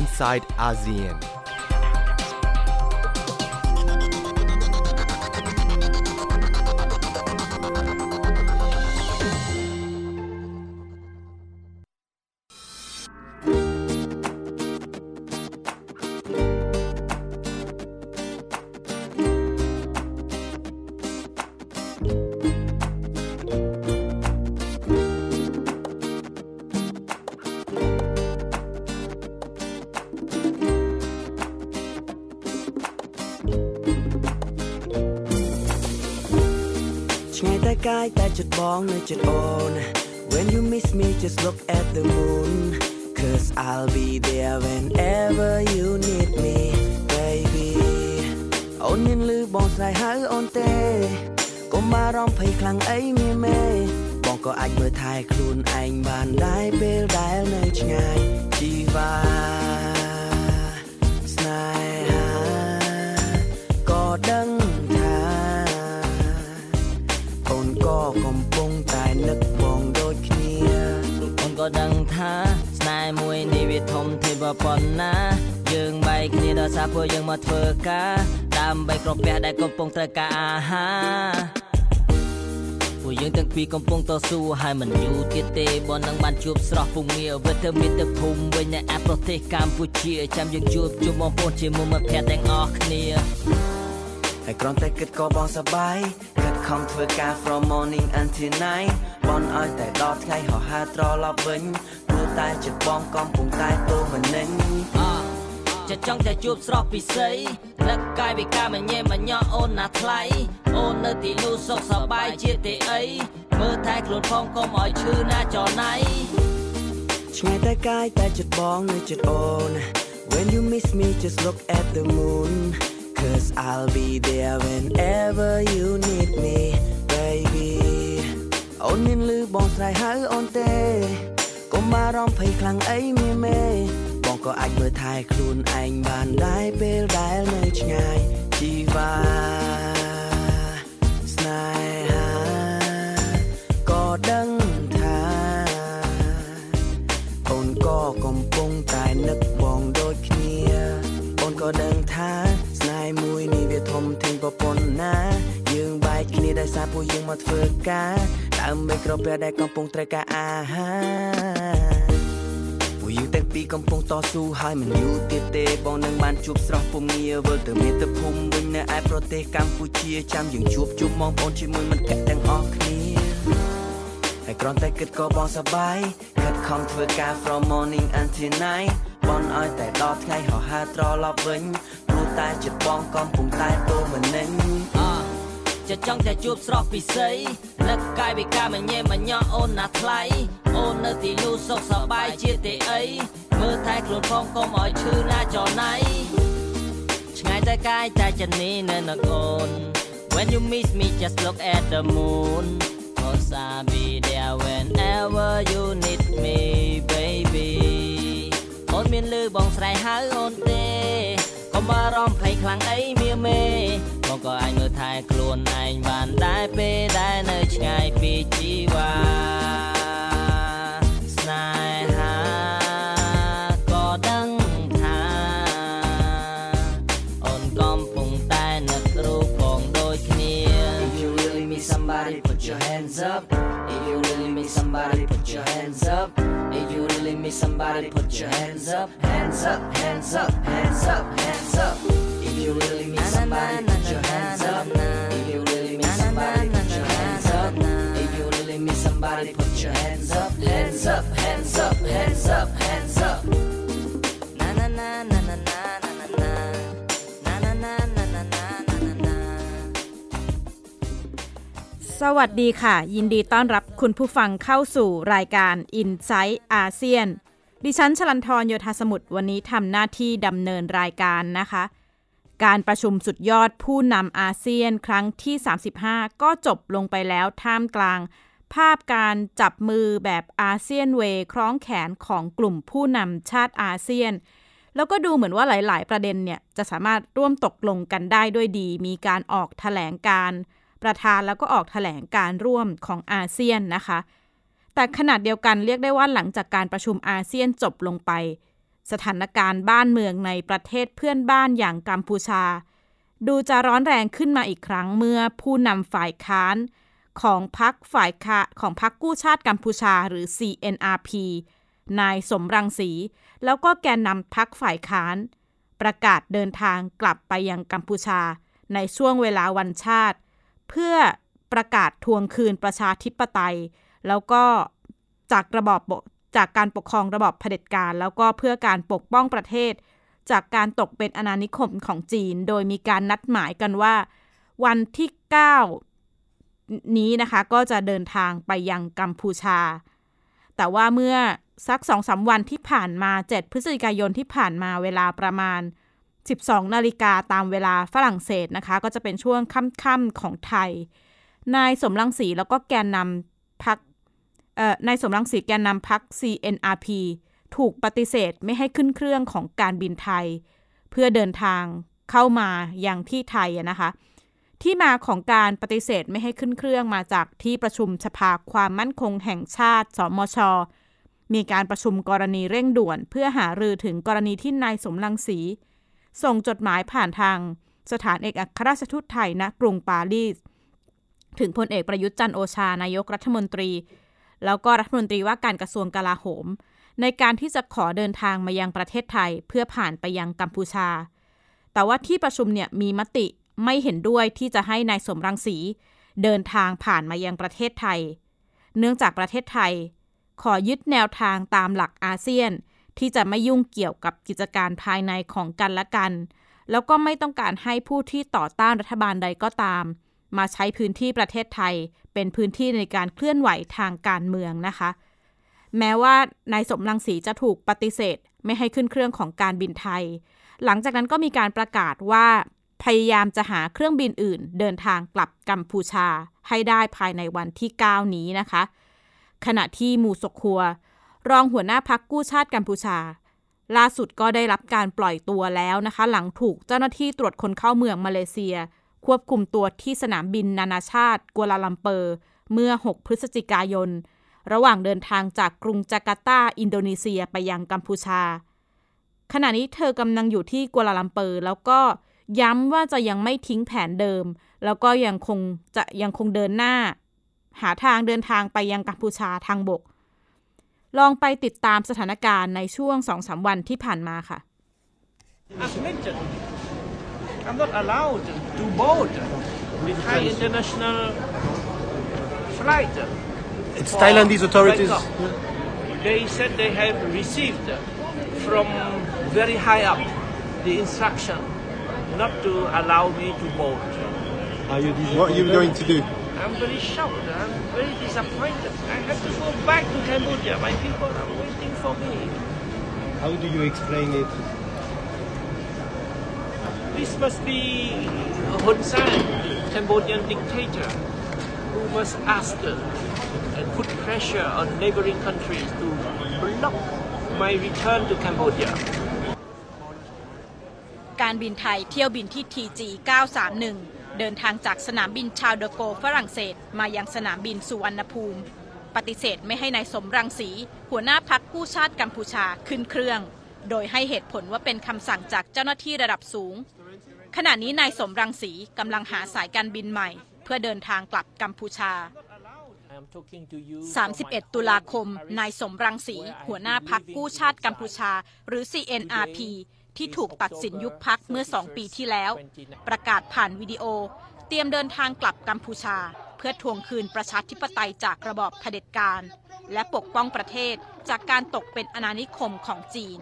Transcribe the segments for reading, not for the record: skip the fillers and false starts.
Insight ASEANแต่จุดมองในจุดโอน When you miss me just look at the moon 'Cause I'll be there whenever you need me baby អូនមានឮបងស្រែកហៅអូនទេកុំបារម្ភភ័យខ្លាំងអីមេមេបងក៏អាចមើលថែខ្លួនឯងបានដែរពេលដែលនៅឆ្ងាយជីវ៉ាស្នេហាក៏ដឹងก็กำลังใจนึกมองโดยเคียงคนก็ดังท้าสไนมวยในวิถีธรรมที่บ่ปนนะយើងបែកគ្នាដល់សារពួកយើងមកធ្វើការតាមបែកក្រពះដែលកំពុងត្រូវការអាហារពួកយើងទាំងពីរកំពុងតស៊ូហើយមិនយូរទៀតទេបងនឹងបានជួបស្រស់ពងងារវិតមីនទឹកភូមិវិញនៃប្រទេសកម្ពុជាចាំយើងជួបជុំបងប្អូនជាមួយមិត្តភ័ក្តិទាំងអស់គ្នាហើយគ្រាន់តែគិតក៏បងសប្បាយខំធ្វើការ from morning until night បងឲ្យតែដល់ថ្ងៃហោះហើរត្រឡប់វិញព្រោះតែចិត្តបងកំពុងតែទោមនិញចិត្តចង់តែជួបស្រស់ពិសីលឹកកាយវិការមិនញេមិនញោអូនណាថ្លៃអូននៅទីនោះសុខសប្បាយជាទេអីមើលថែខ្លួនផងកុំឲ្យឈឺណាចរណៃឆ្ងាយតែកាយតែចិត្តបងនៅចិត្តអូន When you miss me just look at the moon'Cause I'll be there whenever you need me, baby. អូនមានឮបងស្រែកហៅអូនទេកុំបារម្ភភ័យខ្លាំងអីមេមេបងក៏អាចមើលថែខ្លួនឯងបានដែរពេលដែលនៅឆ្ងាយជីវ៉ាស្នេហាក៏ដឹងថាអូនក៏កំពុងតែនឹកបងដូចគ្នាអូនក៏ដឹងថាស្នេហ៍មួយនេះវាធំធេងប៉ុណ្ណាយើងបែកគ្នាដោយសារពួកយើងមកធ្វើការតាមមេក្រូពេលដែលកំពុងត្រូវការអាហារពួកយើងទាំងពីរកំពុងតស៊ូហើយមិនយូរទៀតទេបងនឹងបានជួបស្រស់ពងងារវិលទៅមាតុភូមិវិញនៅឯប្រទេសកម្ពុជាចាំយើងជួបជុំបងប្អូនជាមួយមិត្តភ័ក្តិទាំងអស់គ្នាហើយគ្រាន់តែគិតក៏បងសប្បាយគិតខំធ្វើការ from morning until night បងឲ្យតែដល់ថ្ងៃហោះហើរត្រឡប់វិញតែចិត្តបងកំពុងតែទោមនិញចិត្តចង់តែជួបស្រស់ពិសីលឹកកាយវិការមិនញេមិនញោអូនណាថ្លៃអូននៅទីនោះសុខសប្បាយជាទេអីមើលថែខ្លួនផងកុំឲ្យឈឺណាចរណៃឆ្ងាយតែកាយតែចិត្តនេះនៅនឹងអូន When you miss me just look at the moon 'Cause I'll be there whenever you need me baby អូនមានឮបងស្រែកហៅអូនទេកុំបារម្ភភ័យខ្លាំងអីមេមេបងក៏អាចមើលថែខ្លួនឯងបានដែរពេលដែលនៅឆ្ងាយពីជីវ៉ាស្នេហាក៏ដឹងថាអូនកំពុងតែនឹករូបផងដូចគ្នា If you really miss somebody put your hands up If you really miss somebody put your hands up If you really miss somebody put your hands up hands up hands up hands up hands up If you really miss somebody put your hands up If you really miss somebody put your hands up If you really miss somebody put your hands up hands up hands up hands up hands up na na na na na na na na na na na na na na สวัสดีค่ะยินดีต้อนรับคุณผู้ฟังเข้าสู่รายการ Insight ASEAN ดิฉันชลันธรโยธาสมุทรวันนี้ทำหน้าที่ดำเนินรายการนะคะการประชุมสุดยอดผู้นำอาเซียนครั้งที่35ก็จบลงไปแล้วท่ามกลางภาพการจับมือแบบอาเซียนเวย์คล้องแขนของกลุ่มผู้นำชาติอาเซียนแล้วก็ดูเหมือนว่าหลายๆประเด็นเนี่ยจะสามารถร่วมตกลงกันได้ด้วยดีมีการออกแถลงการประธานแล้วก็ออกแถลงการร่วมของอาเซียนนะคะแต่ขณะเดียวกันเรียกได้ว่าหลังจากการประชุมอาเซียนจบลงไป สถานการณ์บ้านเมืองในประเทศเพื่อนบ้านอย่างกัมพูชาดูจะร้อนแรงขึ้นมาอีกครั้งเมื่อผู้นำฝ่ายค้านของพรรคกู้ชาติกัมพูชาหรือ CNRP นายสมรังสีแล้วก็แกนนำพรรคฝ่ายค้านประกาศเดินทางกลับไปยังกัมพูชาในช่วงเวลาวันชาติเพื่อประกาศทวงคืนประชาธิปไตยแล้วก็จากการปกครองระบอบเผด็จการแล้วก็เพื่อการปกป้องประเทศจากการตกเป็นอาณานิคมของจีนโดยมีการนัดหมายกันว่าวันที่9นี้นะคะก็จะเดินทางไปยังกัมพูชาแต่ว่าเมื่อสัก 2-3 วันที่ผ่านมา7พฤศจิกายนที่ผ่านมาเวลาประมาณ 12:00 นตามเวลาฝรั่งเศสนะคะก็จะเป็นช่วงค่ำๆของไทยนายสมรังสีแล้วก็แกนนำพรรคนายสมรังสีแกนนำพรรค CNRP ถูกปฏิเสธไม่ให้ขึ้นเครื่องของการบินไทยเพื่อเดินทางเข้ามาอย่างที่ไทยนะคะที่มาของการปฏิเสธไม่ให้ขึ้นเครื่องมาจากที่ประชุมสภาความมั่นคงแห่งชาติสมช.มีการประชุมกรณีเร่งด่วนเพื่อหารือถึงกรณีที่นายสมรังสีส่งจดหมายผ่านทางสถานเอกอัครราชทูตไทยณกรุงปารีสถึงพลเอกประยุทธ์จันทร์โอชานายกรัฐมนตรีแล้วก็รัฐมนตรีว่าการกระทรวงกลาโหมในการที่จะขอเดินทางมายังประเทศไทยเพื่อผ่านไปยังกัมพูชาแต่ว่าที่ประชุมเนี่ยมีมติไม่เห็นด้วยที่จะให้นายสมรังสีเดินทางผ่านมายังประเทศไทยเนื่องจากประเทศไทยขอยึดแนวทางตามหลักอาเซียนที่จะไม่ยุ่งเกี่ยวกับกิจการภายในของกันและกันแล้วก็ไม่ต้องการให้ผู้ที่ต่อต้านรัฐบาลใดก็ตามมาใช้พื้นที่ประเทศไทยเป็นพื้นที่ในการเคลื่อนไหวทางการเมืองนะคะแม้ว่านายสมรังสีจะถูกปฏิเสธไม่ให้ขึ้นเครื่องของการบินไทยหลังจากนั้นก็มีการประกาศว่าพยายามจะหาเครื่องบินอื่นเดินทางกลับกัมพูชาให้ได้ภายในวันที่9นี้นะคะขณะที่มูสกคัวรองหัวหน้าพรรคกู้ชาติกัมพูชาล่าสุดก็ได้รับการปล่อยตัวแล้วนะคะหลังถูกเจ้าหน้าที่ตรวจคนเข้าเมืองมาเลเซียควบคุมตัวที่สนามบินนานาชาติกัวลาลัมเปอร์เมื่อ6พฤศจิกายนระหว่างเดินทางจากกรุงจาการ์ตาอินโดนีเซียไปยังกัมพูชาขณะนี้เธอกำลังอยู่ที่กัวลาลัมเปอร์แล้วก็ย้ำว่าจะยังไม่ทิ้งแผนเดิมแล้วก็ยังคงเดินหน้าหาทางเดินทางไปยังกัมพูชาทางบกลองไปติดตามสถานการณ์ในช่วง 2-3 วันที่ผ่านมาค่ะ I'm not allowed to board with high international flight. It's Thailandese authorities. They said they have received from very high up the instruction not to allow me to board. What are you going to do? I'm very shocked. I'm very disappointed. I have to go back to Cambodia. My people are waiting for me. How do you explain it?This must be Hun Sen, the Cambodian dictator, who must ask and put pressure on neighboring countries to block my return to Cambodia. การบินไทยเที่ยวบินที่ TG 931 เดินทางจากสนามบินชาร์ลดอโกลฝรั่งเศสมายังสนามบินสุวรรณภูมิปฏิเสธไม่ให้นายสมรังสีหัวหน้าพรรคกู้ชาติกัมพูชาขึ้นเครื่องโดยให้เหตุผลว่าเป็นคำสั่งจากเจ้าหน้าที่ระดับสูงขณะนี้นายสมรังสีกำลังหาสายการบินใหม่เพื่อเดินทางกลับกัมพูชา31 ตุลาคมนายสมรังสีหัวหน้าพรรคกู้ชาติกัมพูชาหรือ CNRP ที่ถูกตัดสินยุบพรรคเมื่อ2ปีที่แล้วประกาศผ่านวิดีโอเตรียมเดินทางกลับกัมพูชาเพื่อทวงคืนประชาธิปไตยจากระบอบเผด็จการและปกป้องประเทศจากการตกเป็นอาณานิคมของจีน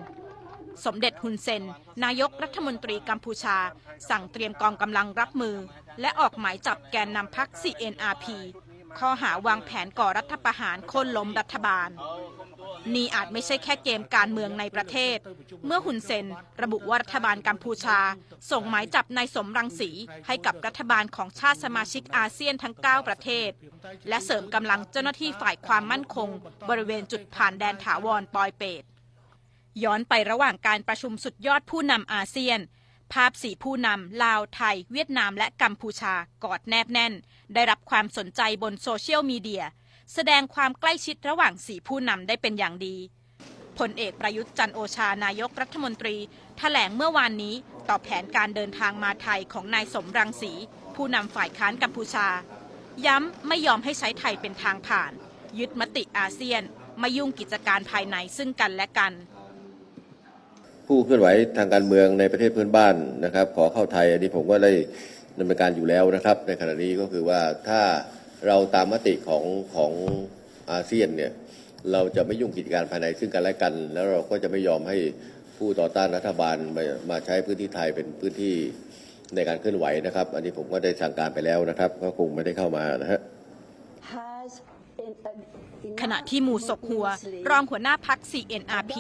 สมเด็จฮุนเซนนายกรัฐมนตรีกัมพูชาสั่งเตรียมกองกำลังรับมือและออกหมายจับแกนนำพรรค CNRP ข้อหาวางแผนก่อรัฐประหารโค่นล้มรัฐบาลนี่อาจไม่ใช่แค่เกมการเมืองในประเทศเมื่อฮุนเซนระบุว่ารัฐบาลกัมพูชาส่งหมายจับนายสมรังสีให้กับรัฐบาลของชาติสมาชิกอาเซียนทั้ง9ประเทศและเสริมกำลังเจ้าหน้าที่ฝ่ายความมั่นคงบริเวณจุดผ่านแดนถาวรปอยเปตย้อนไประหว่างการประชุมสุดยอดผู้นำอาเซียนภาพสี่ผู้นำลาวไทยเวียดนามและกัมพูชากอดแนบแน่นได้รับความสนใจบนโซเชียลมีเดียแสดงความใกล้ชิดระหว่างสี่ผู้นำได้เป็นอย่างดี พลเอกประยุทธ์จันทร์โอชานายกรัฐมนตรีแถลงเมื่อวานนี้ต่อแผนการเดินทางมาไทยของนายสมรังสีผู้นำฝ่ายค้านกัมพูชาย้ำไม่ยอมให้ใช้ไทยเป็นทางผ่านยึดมติอาเซียนไม่ยุ่งกิจการภายในซึ่งกันและกันผู้เคลื่อนไหวทางการเมืองในประเทศเพื่อนบ้านนะครับขอเข้าไทยอันนี้ผมก็ได้ดำเนินการอยู่แล้วนะครับในขณะนี้ก็คือว่าถ้าเราตามมติของอาเซียนเนี่ยเราจะไม่ยุ่งกิจการภายในซึ่งกันและกันแล้วเราก็จะไม่ยอมให้ผู้ต่อต้านรัฐบาลมาใช้พื้นที่ไทยเป็นพื้นที่ในการเคลื่อนไหวนะครับอันนี้ผมก็ได้สั่งการไปแล้วนะครับก็คงไม่ได้เข้ามานะฮะขณะที่หมู่ศกหัวรองหัวหน้าพรรค CNRP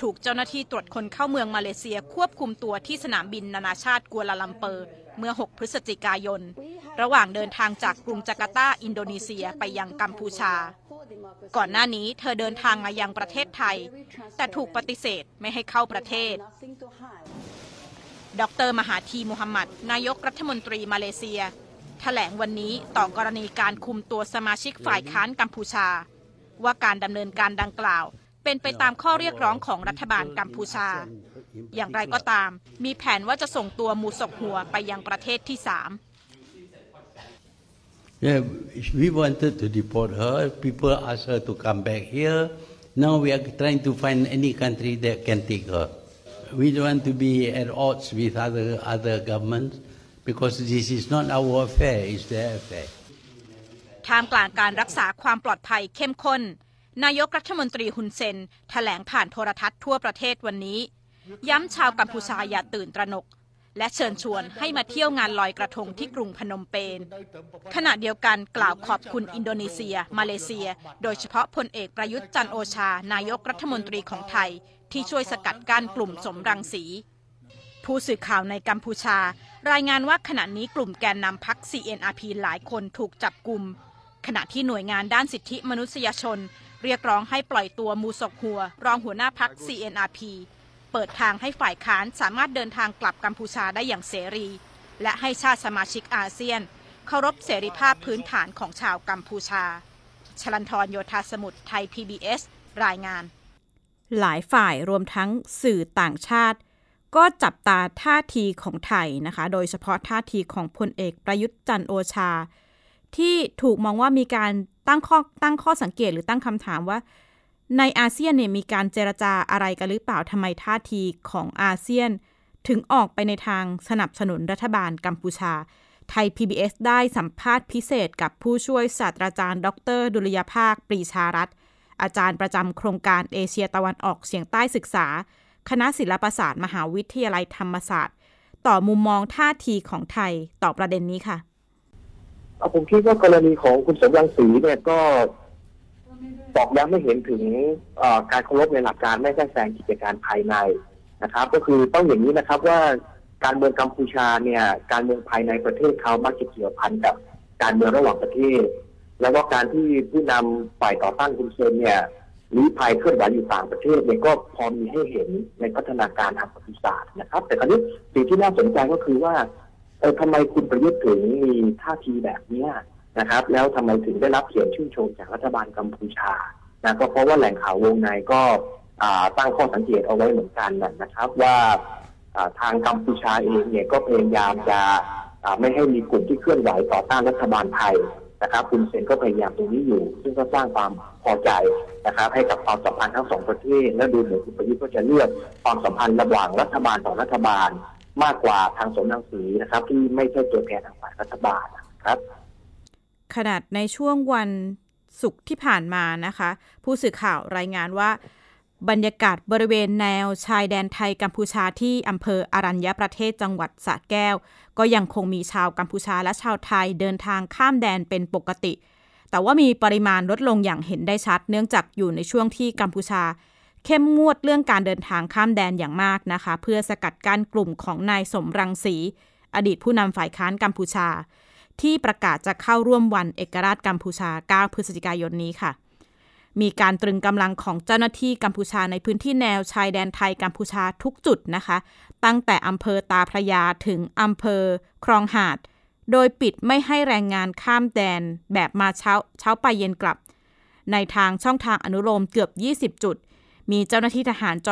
ถูกเจ้าหน้าที่ตรวจคนเข้าเมืองมาเลเซียควบคุมตัวที่สนามบินนานาชาติกัวลาลัมเปอร์เมื่อ 6 พฤศจิกายนระหว่างเดินทางจากกรุงจาการ์ตาอินโดนีเซียไปยังกัมพูชาก่อนหน้านี้เธอเดินทางมายังประเทศไทยแต่ถูกปฏิเสธไม่ให้เข้าประเทศดร.มหาธีมูฮัมหมัดนายกรัฐมนตรีมาเลเซียแถลงวันนี้ต่อกรณีการคุมตัวสมาชิกฝ่ายค้านกัมพูชาว่าการดำเนินการดังกล่าวเป็นไปตามข้อเรียกร้องของรัฐบาลกัมพูชาอย่างไรก็ตามมีแผนว่าจะส่งตัวมูศกหัวไปยังประเทศที่3 Yeah, we wanted to deport her. People asked her to come back here. Now we are trying to find any country that can take her. We don't want to be at odds with other governments because this is not our affair. It's their affair. ท่ามกลางการรักษาความปลอดภัยเข้มข้นนายกรัฐมนตรีฮุนเซนแถลงผ่านโทรทัศน์ทั่วประเทศวันนี้ย้ำชาวกัมพูชาอย่าตื่นตระหนกและเชิญชวนให้มาเที่ยวงานลอยกระทงที่กรุงพนมเปญขณะเดียวกันกล่าวขอบคุณอินโดนีเซียมาเลเซียโดยเฉพาะพลเอกประยุทธ์จันทร์โอชานายกรัฐมนตรีของไทยที่ช่วยสกัดกั้นกลุ่มสมรังสีผู้สื่อข่าวในกัมพูชารายงานว่าขณะนี้กลุ่มแกนนำพรรค CNRP หลายคนถูกจับกุมขณะที่หน่วยงานด้านสิทธิมนุษยชนเรียกร้องให้ปล่อยตัวมูศกหัวรองหัวหน้าพรรค CNRP เปิดทางให้ฝ่ายค้านสามารถเดินทางกลับกัมพูชาได้อย่างเสรีและให้ชาติสมาชิกอาเซียนเคารพเสรีภาพพื้นฐานของชาวกัมพูชาชลันทรโยธาสมุทรไทย PBS รายงานหลายฝ่ายรวมทั้งสื่อต่างชาติก็จับตาท่าทีของไทยนะคะโดยเฉพาะท่าทีของพลเอกประยุทธ์จันทร์โอชาที่ถูกมองว่ามีการตั้งข้อสังเกตหรือตั้งคำถามว่าในอาเซียนเนี่ยมีการเจรจาอะไรกันหรือเปล่าทำไมท่าทีของอาเซียนถึงออกไปในทางสนับสนุนรัฐบาลกัมพูชาไทย PBS ได้สัมภาษณ์พิเศษกับผู้ช่วยศาสตราจารย์ดร.ดุลยภาคปรีชารัตน์อาจารย์ประจำโครงการเอเชียตะวันออกเฉียงใต้ศึกษาคณะศิลปศาสตร์มหาวิทยาลัยธรรมศาสตร์ต่อมุมมองท่าทีของไทยต่อประเด็นนี้ค่ะผมคิดว่ากรณีของคุณสมรังสีเนี่ยก็บอกย้ำให้เห็นถึงการเคารพในหลักการไม่แทรกแซงกิจการภายในนะครับก็คือต้องอย่างนี้นะครับว่าการเมืองกัมพูชาเนี่ยการเมืองภายในประเทศเขามักจะเกี่ยวพันกับการเมืองระหว่างประเทศแล้วก็การที่ผู้นำฝ่ายต่อต้านคุณเซนเนี่ยลี้ภัยเคลื่อนไหวอยู่ต่างประเทศเนี่ยก็พอมีให้เห็นในพัฒนาการทางประวัติศาสตร์นะครับแต่คราวนี้สิ่งที่น่าสนใจก็คือว่าทำไมคุณประยุทธ์ถึงมีท่าทีแบบนี้นะครับแล้วทำไมถึงได้รับเสียงชื่นชมจากรัฐบาลกัมพูชานะก็เพราะว่าแหล่งข่าววงในก็ตั้งข้อสังเกตเอาไว้เหมือนกันนะครับว่าทางกัมพูชาเองเนี่ยก็พยายามจะไม่ให้มีกลุ่มที่เคลื่อนไหวต่อต้านรัฐบาลไทยนะครับคุณเซนก็พยายามตรงนี้อยู่ซึ่งก็สร้างความพอใจนะครับให้กับความสัมพันธ์ทั้งสองประเทศและดูเหมือนคุณประยุทธ์ก็จะเลือกความสัมพันธ์ระหว่างรัฐบาลต่อรัฐบาลมากกว่าทางสมรังสีนะครับที่ไม่ใช่ตัวแทนทางฝ่ายรัฐบาลนะครับขนาดในช่วงวันศุกร์ที่ผ่านมานะคะผู้สื่อข่าวรายงานว่าบรรยากาศบริเวณแนวชายแดนไทยกัมพูชาที่อำเภออรัญญประเทศจังหวัดสระแก้วก็ยังคงมีชาวกัมพูชาและชาวไทยเดินทางข้ามแดนเป็นปกติแต่ว่ามีปริมาณลดลงอย่างเห็นได้ชัดเนื่องจากอยู่ในช่วงที่กัมพูชาเข้มงวดเรื่องการเดินทางข้ามแดนอย่างมากนะคะเพื่อสกัดกั้นกลุ่มของนายสมรังสีอดีตผู้นำฝ่ายค้านกัมพูชาที่ประกาศจะเข้าร่วมวันเอกราชกัมพูชา9 พฤศจิกายนนี้ค่ะมีการตรึงกำลังของเจ้าหน้าที่กัมพูชาในพื้นที่แนวชายแดนไทยกัมพูชาทุกจุดนะคะตั้งแต่อำเภอตาพระยาถึงอำเภอคลองหาดโดยปิดไม่ให้แรงงานข้ามแดนแบบมาเช้าไปเย็นกลับในทางช่องทางอนุโลมเกือบ20 จุด มีเจ้าหน้าที่ทหารต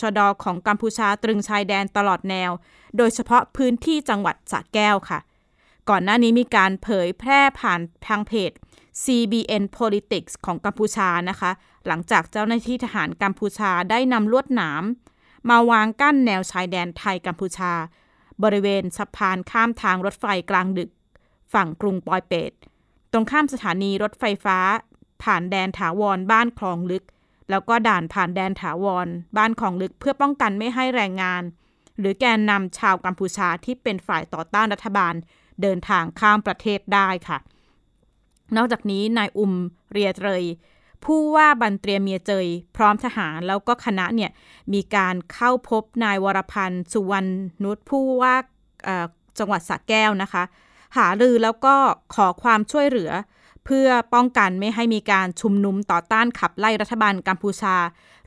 ชด.ของกัมพูชาตรึงชายแดนตลอดแนวโดยเฉพาะพื้นที่จังหวัดสระแก้วค่ะก่อนหน้านี้มีการเผยแพร่ผ่านทางเพจ CBN Politics ของกัมพูชานะคะหลังจากเจ้าหน้าที่ทหารกัมพูชาได้นำลวดหนามมาวางกั้นแนวชายแดนไทยกัมพูชาบริเวณสะพานข้ามทางรถไฟกลางดึกฝั่งกรุงปอยเปตตรงข้ามสถานีรถไฟฟ้าผ่านแดนถาวรบ้านคลองลึกแล้วก็ด่านผ่านแดนถาวรบ้านคลองลึกเพื่อป้องกันไม่ให้แรงงานหรือแกนนำชาวกัมพูชาที่เป็นฝ่ายต่อต้านรัฐบาลเดินทางข้ามประเทศได้ค่ะนอกจากนี้นายเรียเตยผู้ว่าบันเตรียเมียเจยพร้อมทหารแล้วก็คณะเนี่ยมีการเข้าพบนายวรพันธ์สุวรรณนุชผู้ว่าจังหวัดสระแก้วนะคะหารือแล้วก็ขอความช่วยเหลือเพื่อป้องกันไม่ให้มีการชุมนุมต่อต้านขับไล่รัฐบาลกัมพูชา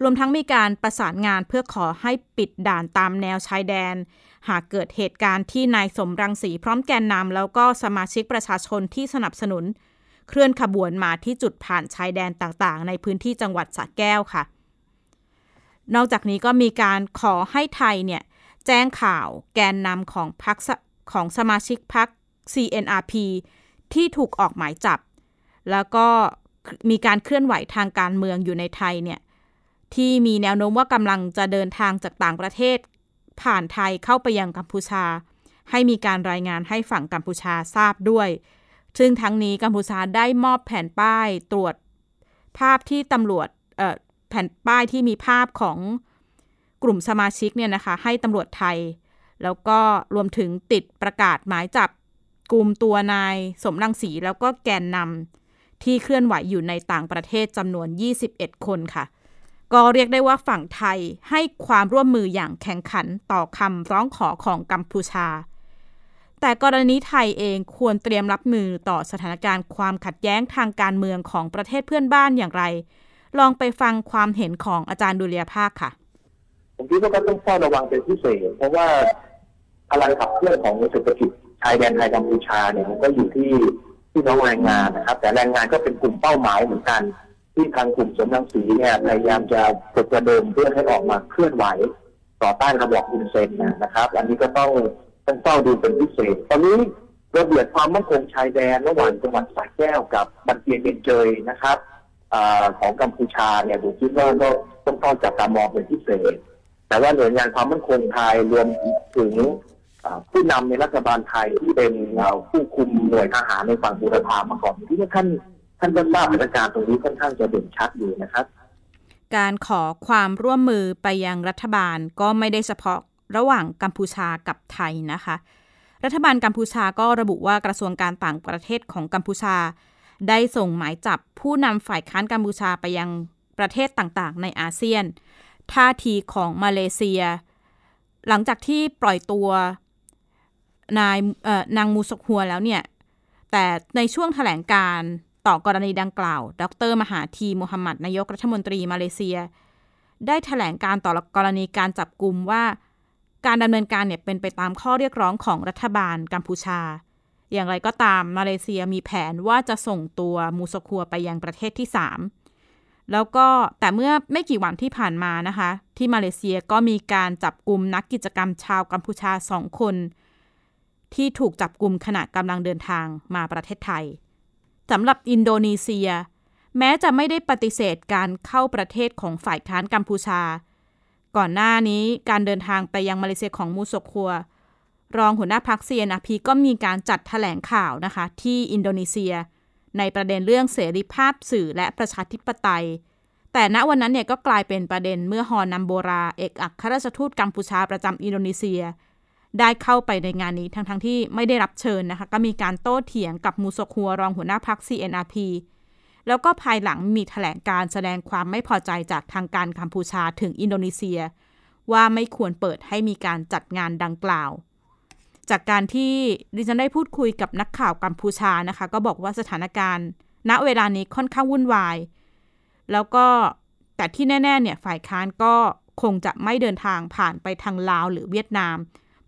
รวมทั้งมีการประสานงานเพื่อขอให้ปิดด่านตามแนวชายแดนหากเกิดเหตุการณ์ที่นายสมรังสีพร้อมแกนนำแล้วก็สมาชิกประชาชนที่สนับสนุนเคลื่อนขบวนมาที่จุดผ่านชายแดนต่างๆในพื้นที่จังหวัดสระแก้วค่ะนอกจากนี้ก็มีการขอให้ไทยเนี่ยแจ้งข่าวแกนนำของพรรคของสมาชิกพรรค CNRP ที่ถูกออกหมายจับแล้วก็มีการเคลื่อนไหวทางการเมืองอยู่ในไทยเนี่ยที่มีแนวโน้มว่ากำลังจะเดินทางจากต่างประเทศผ่านไทยเข้าไปยังกัมพูชาให้มีการรายงานให้ฝั่งกัมพูชาทราบด้วยซึ่งทั้งนี้กัมพูชาได้มอบแผ่นป้ายตรวจภาพที่ตำรวจแผ่นป้ายที่มีภาพของกลุ่มสมาชิกเนี่ยนะคะให้ตำรวจไทยแล้วก็รวมถึงติดประกาศหมายจับกุมตัวนายสมรังสีแล้วก็แกนนำที่เคลื่อนไหวอยู่ในต่างประเทศจำนวน21คนค่ะก็เรียกได้ว่าฝั่งไทยให้ความร่วมมืออย่างแข็งขันต่อคำร้องขอของกัมพูชาแต่กรณีไทยเองควรเตรียมรับมือต่อสถานการณ์ความขัดแย้งทางการเมืองของประเทศเพื่อนบ้านอย่างไรลองไปฟังความเห็นของอาจารย์ดุลยภาคค่ะผมคิดว่าก็ต้องเฝ้าระวังเป็นพิเศษเพราะว่าพลังขับเคลื่อนของเศรษฐกิจชายแดนไทยกัมพูชาเนี่ยมันก็อยู่ที่น้องแรงงานนะครับแต่แรงงานก็เป็นกลุ่มเป้าหมายเหมือนกันที่ทางกลุ่มสมรังสีเนี่ยพยายามจะปลุกระดมเพื่อให้ออกมาเคลื่อนไหวต่อต้านระบอบอินเซนนะครับอันนี้ก็ต้องเฝ้าดูเป็นพิเศษตอนนี้ระเบียบความมั่นคงชายแดนระหว่างจังหวัดสระแก้วกับบันเตียนเบนเจยนะครับของกัมพูชาเนี่ยผมคิดว่าก็ต้องจับตามองเป็นพิเศษแต่ว่าหน่วยงานความมั่นคงไทยรวมถึงผู้นำในรัฐบาลไทยที่เป็นผู้คุมหน่วยทหารในฝั่งบูรพามาก่อนที่ท่านก็ทราบสถานการณ์ตรงนี้ค่อนข้างจะเด่นชัดอยู่นะครับการขอความร่วมมือไปยังรัฐบาลก็ไม่ได้เฉพาะระหว่างกัมพูชากับไทยนะคะรัฐบาลกัมพูชาก็ระบุว่ากระทรวงการต่างประเทศของกัมพูชาได้ส่งหมายจับผู้นำฝ่ายค้านกัมพูชาไปยังประเทศต่างๆในอาเซียนท่าทีของมาเลเซียหลังจากที่ปล่อยตัวนางมูซกฮัวแล้วเนี่ยแต่ในช่วงแถลงการต่อกรณีดังกล่าวดร.มหาธีโมฮัมหมัดนายกรัฐมนตรีมาเลเซียได้แถลงการต่อกรณีการจับกุมว่าการดำเนินการเนี่ยเป็นไปตามข้อเรียกร้องของรัฐบาลกัมพูชาอย่างไรก็ตามมาเลเซียมีแผนว่าจะส่งตัวมูซกฮัวไปยังประเทศที่3แล้วก็แต่เมื่อไม่กี่วันที่ผ่านมานะคะที่มาเลเซียก็มีการจับกุมนักกิจกรรมชาวกัมพูชา2คนที่ถูกจับกุมขณะกำลังเดินทางมาประเทศไทยสำหรับอินโดนีเซียแม้จะไม่ได้ปฏิเสธการเข้าประเทศของฝ่ายค้านกัมพูชาก่อนหน้านี้การเดินทางไปยังมาเลเซียของมูซกฮัวรองหัวหน้าพรรค CNRP ก็มีการจัดแถลงข่าวนะคะที่อินโดนีเซียในประเด็นเรื่องเสรีภาพสื่อและประชาธิปไตยแต่ณวันนั้นเนี่ยก็กลายเป็นประเด็นเมื่อฮอนัมโบราเอกอัครราชทูตกัมพูชาประจำอินโดนีเซียได้เข้าไปในงานนี้ทั้งที่ไม่ได้รับเชิญนะคะก็มีการโต้เถียงกับมูซกฮัวรองหัวหน้าพรรค CNRP แล้วก็ภายหลังมีแถลงการแสดงความไม่พอใจจากทางการกัมพูชาถึงอินโดนีเซียว่าไม่ควรเปิดให้มีการจัดงานดังกล่าวจากการที่ดิฉันได้พูดคุยกับนักข่าวกัมพูชานะคะก็บอกว่าสถานการณ์ณเวลานี้ค่อนข้างวุ่นวายแล้วก็แต่ที่แน่ๆเนี่ยฝ่ายค้านก็คงจะไม่เดินทางผ่านไปทางลาวหรือเวียดนาม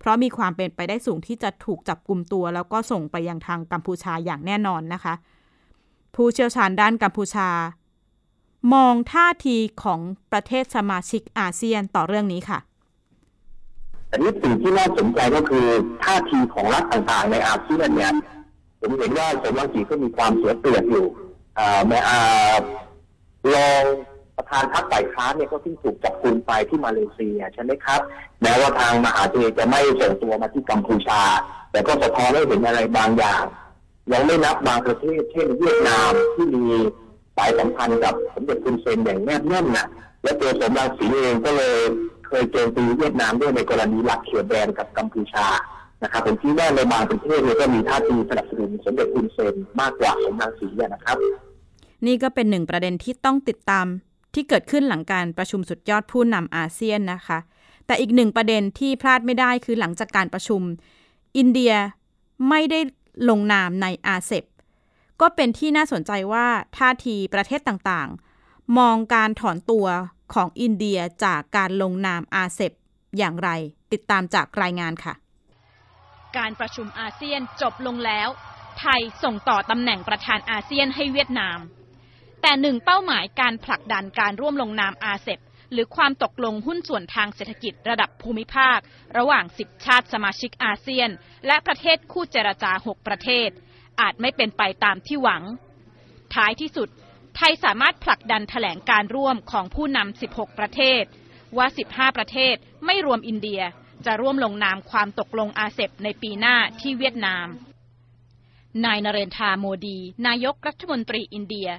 เพราะมีความเป็นไปได้สูงที่จะถูกจับกุมตัวแล้วก็ส่งไปยังทางกัมพูชาอย่างแน่นอนนะคะผู้เชี่ยวชาญด้านกัมพูชา มองท่าทีของประเทศสมาชิกอาเซียนต่อเรื่องนี้ค่ะแต่นี่สิ่งที่น่าสนใจก็คือท่าทีของรัฐต่างๆในอาเซียนเนี่ยผมเห็นว่าสมาชิกก็มีความเสียเปรียบอยู่รองประธานพรรคฝ่ายค้านเนี่ยก็ที่ถูกจับกุมไปที่มาเลเซียใช่ไหมครับแม้ว่าทางมหาเจจะไม่ส่งตัวมาที่กัมพูชาแต่ก็สะท้อนให้เห็นอะไรบางอย่างยังไม่นับบางประเทศเช่นเวียดนามที่มีสายสัมพันธ์กับสมเด็จคุณเซนอย่างแนบแน่นนะและตัวสมรังสีเองก็เลยเคยเจอตีเวียดนามด้วยในกรณีหลักเขตแดนกับกัมพูชานะครับผมคิดว่าในบางประเทศเนี่ยก็มีท่าทีสนับสนุนสมเด็จคุณเซนมากกว่าสมรังสีนะครับนี่ก็เป็นหนึ่งประเด็นที่ต้องติดตามที่เกิดขึ้นหลังการประชุมสุดยอดผู้นำอาเซียนนะคะแต่อีกหนึ่งประเด็นที่พลาดไม่ได้คือหลังจากการประชุมอินเดียไม่ได้ลงนามใน RCEP ก็เป็นที่น่าสนใจว่าท่าทีประเทศต่างๆมองการถอนตัวของอินเดียจากการลงนาม RCEP อย่างไรติดตามจากรายงานค่ะการประชุมอาเซียนจบลงแล้วไทยส่งต่อตำแหน่งประธานอาเซียนให้เวียดนามแต่หนึ่งเป้าหมายการผลักดันการร่วมลงนาม RCEP หรือความตกลงหุ้นส่วนทางเศรษฐกิจระดับภูมิภาคระหว่าง10ชาติสมาชิกอาเซียนและประเทศคู่เจรจา6ประเทศอาจไม่เป็นไปตามที่หวังท้ายที่สุดไทยสามารถผลักดันแถลงการร่วมของผู้นำ16ประเทศว่า15ประเทศไม่รวมอินเดียจะร่วมลงนามความตกลง RCEP ในปีหน้าที่เวียดนามนายนเรนทราโมดีนายกรัฐมนตรีอินเดีย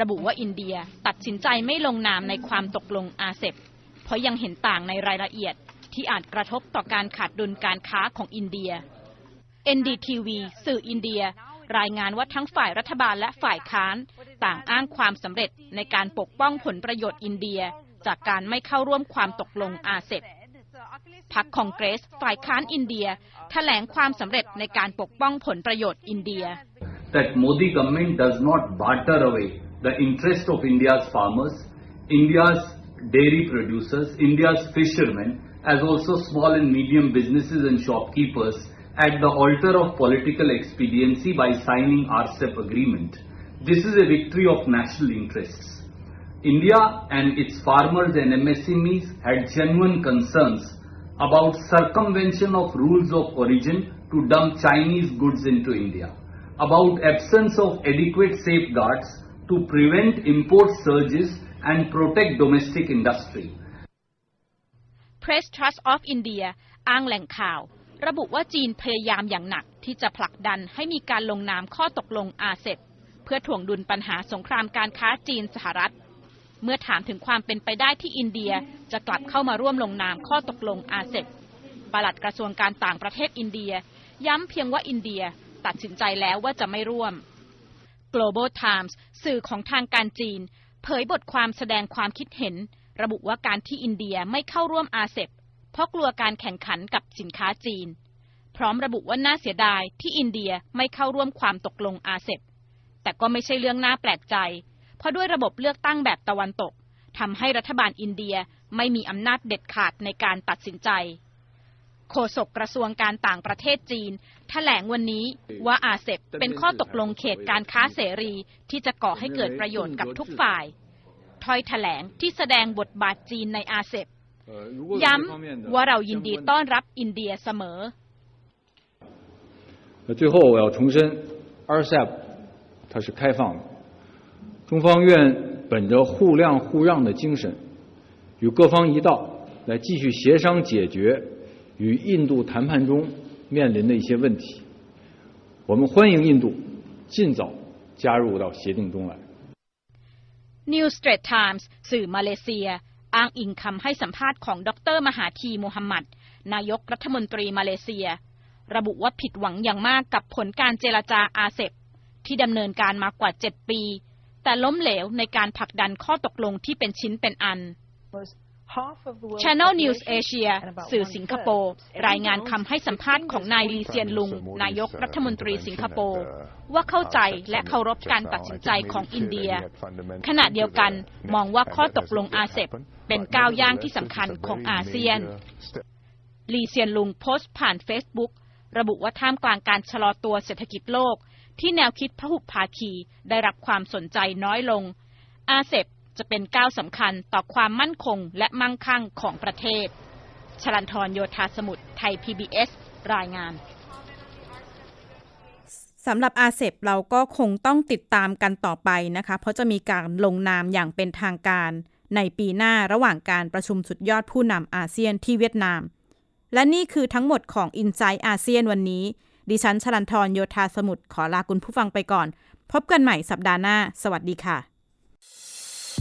ระบุว่าอินเดียตัดสินใจไม่ลงนามในความตกลง RCEP เพราะยังเห็นต่างในรายละเอียดที่อาจกระทบต่อการขาดดุลการค้าของอินเดีย NDTV สื่ออินเดียรายงานว่าทั้งฝ่ายรัฐบาลและฝ่ายค้านต่างอ้างความสำเร็จในการปกป้องผลประโยชน์อินเดียจากการไม่เข้าร่วมความตกลง RCEP พรรคคองเกรสฝ่ายค้านอินเดียแถลงความสำเร็จในการปกป้องผลประโยชน์อินเดีย That Modi government does not barter awayThe interest of India's farmers, India's dairy producers, India's fishermen, as also small and medium businesses and shopkeepers at the altar of political expediency by signing RCEP agreement. This is a victory of national interests. India and its farmers and MSMEs had genuine concerns about circumvention of rules of origin to dump Chinese goods into India, about absence of adequate safeguards,to prevent import surges and protect domestic industry. Press Trust of India อ้างแหล่งข่าวระบุว่าจีนพยายามอย่างหนักที่จะผลักดันให้มีการลงนามข้อตกลง RCEP เพื่อถ่วงดุลปัญหาสงครามการค้าจีนสหรัฐเมื่อถามถึงความเป็นไปได้ที่อินเดียจะกลับเข้ามาร่วมลงนามข้อตกลง RCEP ปลัดกระทรวงการต่างประเทศอินเดียย้ำเพียงว่าอินเดียตัดสินใจแล้วว่าจะไม่ร่วมGlobal Times สื่อของทางการจีนเผยบทความแสดงความคิดเห็นระบุว่าการที่อินเดียไม่เข้าร่วม RCEP เพราะกลัวการแข่งขันกับสินค้าจีนพร้อมระบุว่าน่าเสียดายที่อินเดียไม่เข้าร่วมความตกลง RCEP แต่ก็ไม่ใช่เรื่องน่าแปลกใจเพราะด้วยระบบเลือกตั้งแบบตะวันตกทำให้รัฐบาลอินเดียไม่มีอำนาจเด็ดขาดในการตัดสินใจโฆษกกระทรวงการต่างประเทศจีนแถลงวันนี้ว่า RCEP เป็นข้อตกลงเขตการค้าเสรีที่จะก่อให้เกิดประโยชน์กับทุกฝ่ายถ้อยแถลงที่แสดงบทบาทจีนใน RCEP ย้ำว่าเรายินดีต้อนรับอินเดียเสมอ最后我要重申 RCEP 它是开放的中方愿本着互谅互让的精神与各方一道来继续协商解决与印度谈判中面临的一些问题，我们欢迎印度尽早加入到协定中来。New Straits Times สื่อมาเลเซียอ้างอิงคำให้สัมภาษณ์ของดร.มหาธีมูฮัมหมัดนายกรัฐมนตรีมาเลเซียระบุว่าผิดหวังอย่างมากกับผลการเจรจา RCEP ที่ดำเนินการมากว่า7ปีแต่ล้มเหลวในการผลักดันข้อตกลงที่เป็นชิ้นเป็นอันChannel News Asia สื่อสิงคโปร์รายงานคำให้สัมภาษณ์ของนายลีเซียนลุงนายกรัฐมนตรีสิงคโปร์ว่าเข้าใจและเคารพการตัดสินใจของอินเดียขณะเดียวกันมองว่าข้อตกลง RCEP เป็นก้าวย่างที่สำคัญของอาเซียนลีเซียนลุงโพสต์ผ่านเฟซบุ๊กระบุว่าท่ามกลางการชะลอตัวเศรษฐกิจโลกที่แนวคิดพหุภาคีได้รับความสนใจน้อยลง RCEP จะเป็นก้าวสำคัญต่อความมั่นคงและมั่งคั่งของประเทศชลันธรโยธาสมุทรไทย PBS รายงานสำหรับ RCEP เราก็คงต้องติดตามกันต่อไปนะคะเพราะจะมีการลงนามอย่างเป็นทางการในปีหน้าระหว่างการประชุมสุดยอดผู้นำอาเซียนที่เวียดนามและนี่คือทั้งหมดของ Insight ASEAN วันนี้ดิฉันชลันธรโยธาสมุทรขอลาคุณผู้ฟังไปก่อนพบกันใหม่สัปดาห์หน้าสวัสดีค่ะ